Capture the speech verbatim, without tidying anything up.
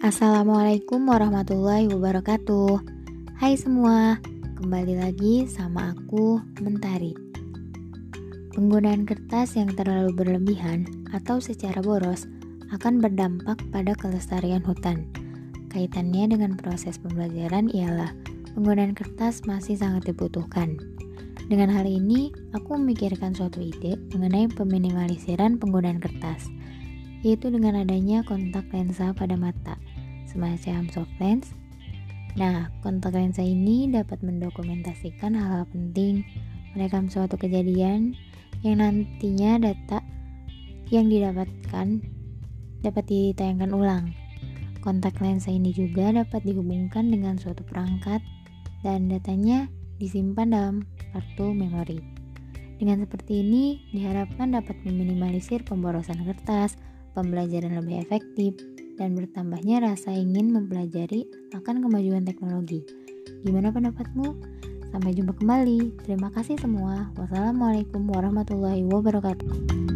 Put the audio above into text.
Assalamualaikum warahmatullahi wabarakatuh. Hai semua, kembali lagi sama aku Mentari. Penggunaan kertas yang terlalu berlebihan atau secara boros akan berdampak pada kelestarian hutan. Kaitannya dengan proses pembelajaran ialah penggunaan kertas masih sangat dibutuhkan. Dengan hal ini, aku memikirkan suatu ide mengenai peminimalisasian penggunaan kertas, yaitu dengan adanya kontak lensa pada mata, semacam amsoft lens. Nah, kontak lensa ini dapat mendokumentasikan hal-hal penting, merekam suatu kejadian yang nantinya data yang didapatkan dapat ditayangkan ulang. Kontak lensa ini juga dapat dihubungkan dengan suatu perangkat dan datanya disimpan dalam kartu memori. Dengan seperti ini, diharapkan dapat meminimalisir pemborosan kertas, pembelajaran lebih efektif, dan bertambahnya rasa ingin mempelajari akan kemajuan teknologi. Gimana pendapatmu? Sampai jumpa kembali. Terima kasih semua. Wassalamualaikum warahmatullahi wabarakatuh.